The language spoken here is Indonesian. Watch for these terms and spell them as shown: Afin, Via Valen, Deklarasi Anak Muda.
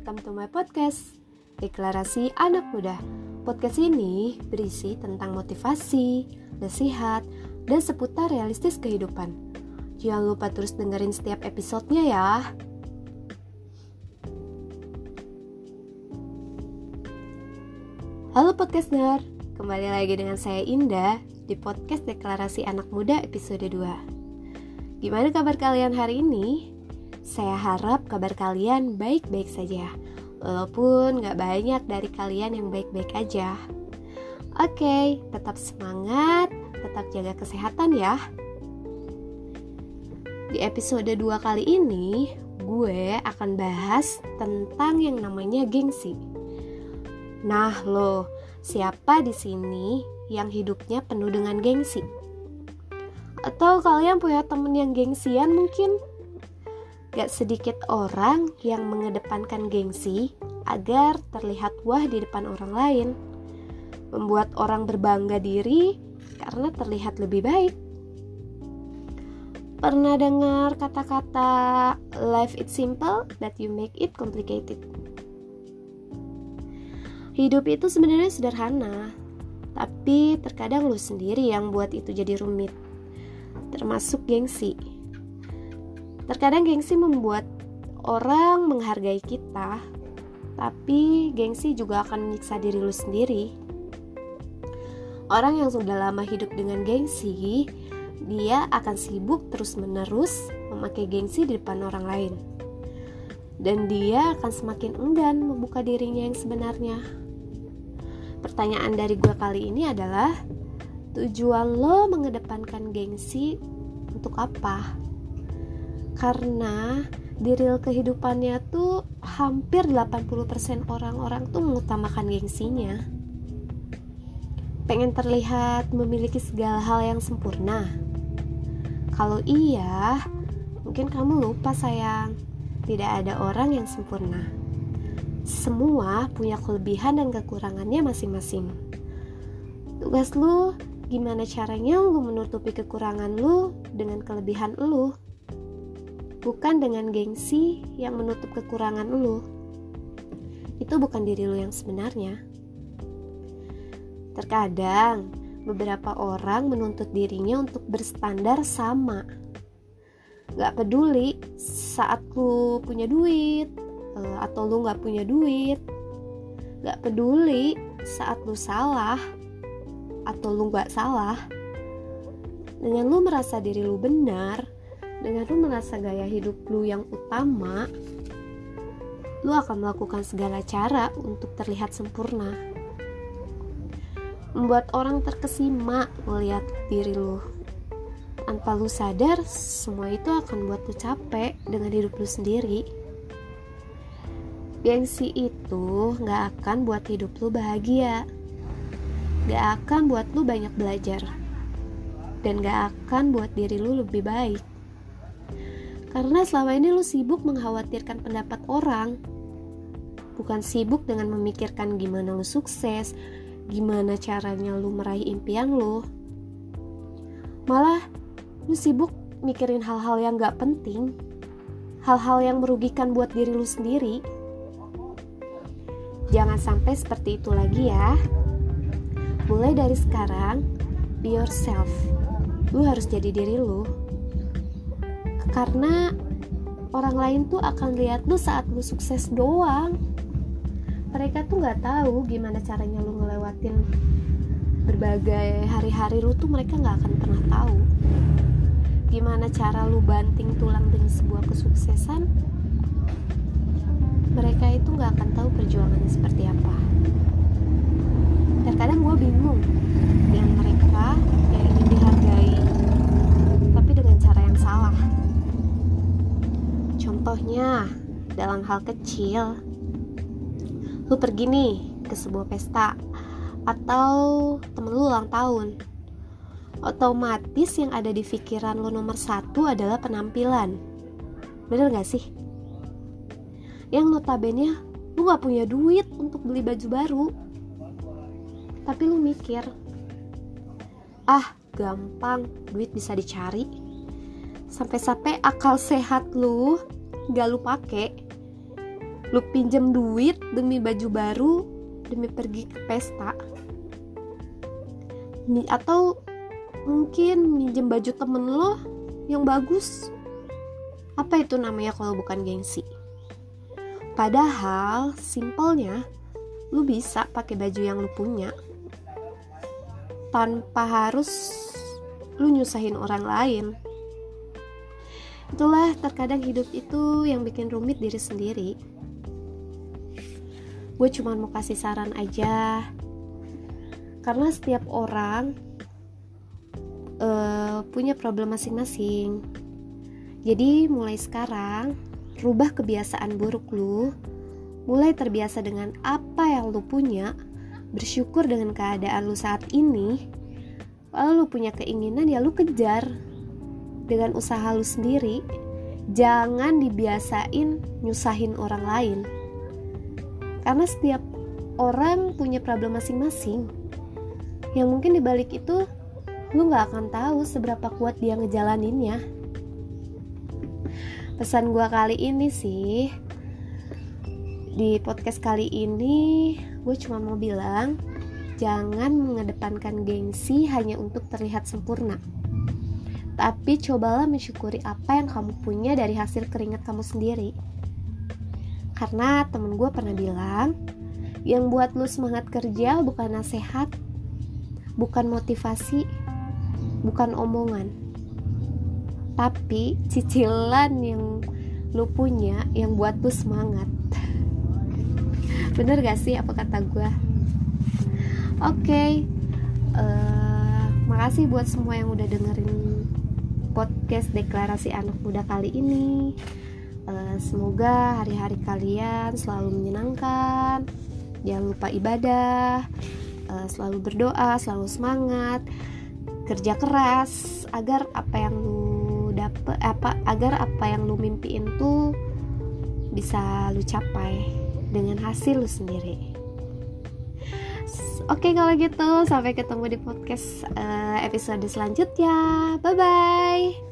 welcome to my podcast Deklarasi Anak Muda. Podcast ini berisi tentang motivasi, nasihat, dan seputar realistis kehidupan. Jangan lupa terus dengerin setiap episodenya ya. Halo podcaster, kembali lagi dengan saya Indah di podcast Deklarasi Anak Muda episode 2. Gimana kabar kalian hari ini? Saya harap kabar kalian baik-baik saja, walaupun gak banyak dari kalian yang baik-baik aja. Oke, tetap semangat, tetap jaga kesehatan ya. Di episode 2 kali ini, gue akan bahas tentang yang namanya gengsi. Nah loh, siapa di sini yang hidupnya penuh dengan gengsi? Atau kalian punya temen yang gengsian mungkin? Gak sedikit orang yang mengedepankan gengsi agar terlihat wah di depan orang lain, membuat orang berbangga diri karena terlihat lebih baik. Pernah dengar kata-kata "Life is simple that you make it complicated"? Hidup itu sebenarnya sederhana, tapi terkadang lu sendiri yang buat itu jadi rumit, termasuk gengsi. Terkadang gengsi membuat orang menghargai kita, tapi gengsi juga akan menyiksa diri lu sendiri. Orang yang sudah lama hidup dengan gengsi, dia akan sibuk terus-menerus memakai gengsi di depan orang lain, dan dia akan semakin enggan membuka dirinya yang sebenarnya. Pertanyaan dari gue kali ini adalah, tujuan lo mengedepankan gengsi untuk apa? Karena di real kehidupannya tuh hampir 80% orang-orang tuh mengutamakan gengsinya. Pengen terlihat memiliki segala hal yang sempurna. Kalau iya, mungkin kamu lupa sayang, tidak ada orang yang sempurna. Semua punya kelebihan dan kekurangannya masing-masing. Tugas lu gimana caranya lu menutupi kekurangan lu dengan kelebihan lu, bukan dengan gengsi yang menutup kekurangan lu. Itu bukan diri lu yang sebenarnya. Terkadang beberapa orang menuntut dirinya untuk berstandar sama. Gak peduli saat lu punya duit atau lu gak punya duit, gak peduli saat lu salah atau lu gak salah. Dengan lu merasa diri lu benar, dengan lu merasa gaya hidup lu yang utama, lu akan melakukan segala cara untuk terlihat sempurna, membuat orang terkesima melihat diri lu. Tanpa lu sadar, semua itu akan buat lu capek dengan hidup lu sendiri. Gengsi itu gak akan buat hidup lu bahagia, gak akan buat lu banyak belajar, dan gak akan buat diri lu lebih baik. Karena selama ini lu sibuk mengkhawatirkan pendapat orang, bukan sibuk dengan memikirkan gimana lu sukses, gimana caranya lu meraih impian lu. Malah lu sibuk mikirin hal-hal yang gak penting, hal-hal yang merugikan buat diri lu sendiri. Jangan sampai seperti itu lagi ya. Mulai dari sekarang, be yourself. Lu harus jadi diri lu. Karena orang lain tuh akan lihat lu saat lu sukses doang. Mereka tuh gak tahu gimana caranya lu ngelewatin berbagai hari-hari lu tuh, mereka gak akan pernah tahu. Gimana cara lu banting tulang demi sebuah kesuksesan, mereka itu gak akan tahu perjuangannya seperti apa. Terkadang gue bingung dengan mereka yang ingin dihargai, tapi dengan cara yang salah. Contohnya, dalam hal kecil, lu pergi nih ke sebuah pesta, atau temen lu ulang tahun. Otomatis yang ada di pikiran lu nomor satu adalah penampilan. Bener gak sih? Yang notabene lu gak punya duit untuk beli baju baru, tapi lu mikir, ah gampang, duit bisa dicari. Sampai-sampai akal sehat lu gak lu pake, lu pinjem duit demi baju baru, demi pergi ke pesta, atau mungkin minjem baju temen lo yang bagus. Apa itu namanya kalau bukan gengsi? Padahal simpelnya lu bisa pakai baju yang lu punya tanpa harus lu nyusahin orang lain. Itulah terkadang hidup itu yang bikin rumit diri sendiri. Gue cuma mau kasih saran aja, karena setiap orang punya problem masing-masing. Jadi mulai sekarang rubah kebiasaan buruk lu, mulai terbiasa dengan apa yang lu punya, bersyukur dengan keadaan lu saat ini. Kalau lu punya keinginan ya lu kejar dengan usaha lu sendiri. Jangan dibiasain nyusahin orang lain, karena setiap orang punya problem masing-masing. Yang mungkin dibalik itu lu gak akan tahu seberapa kuat dia ngejalaninnya. Pesan gue kali ini sih, di podcast kali ini gue cuma mau bilang, jangan mengedepankan gengsi hanya untuk terlihat sempurna. Tapi cobalah mensyukuri apa yang kamu punya dari hasil keringat kamu sendiri. Karena temen gue pernah bilang, yang buat lu semangat kerja bukan nasihat, bukan motivasi, bukan omongan, tapi cicilan yang lu punya yang buat lu semangat. Bener gak sih apa kata gue? Oke, makasih buat semua yang udah dengerin podcast Deklarasi Anak Muda kali ini. Semoga hari-hari kalian selalu menyenangkan. Jangan lupa ibadah, selalu berdoa, selalu semangat, kerja keras agar apa yang lu dapet, agar apa yang lu mimpiin tuh bisa lu capai dengan hasil lu sendiri. Oke, kalau gitu sampai ketemu di podcast episode selanjutnya. Bye-bye.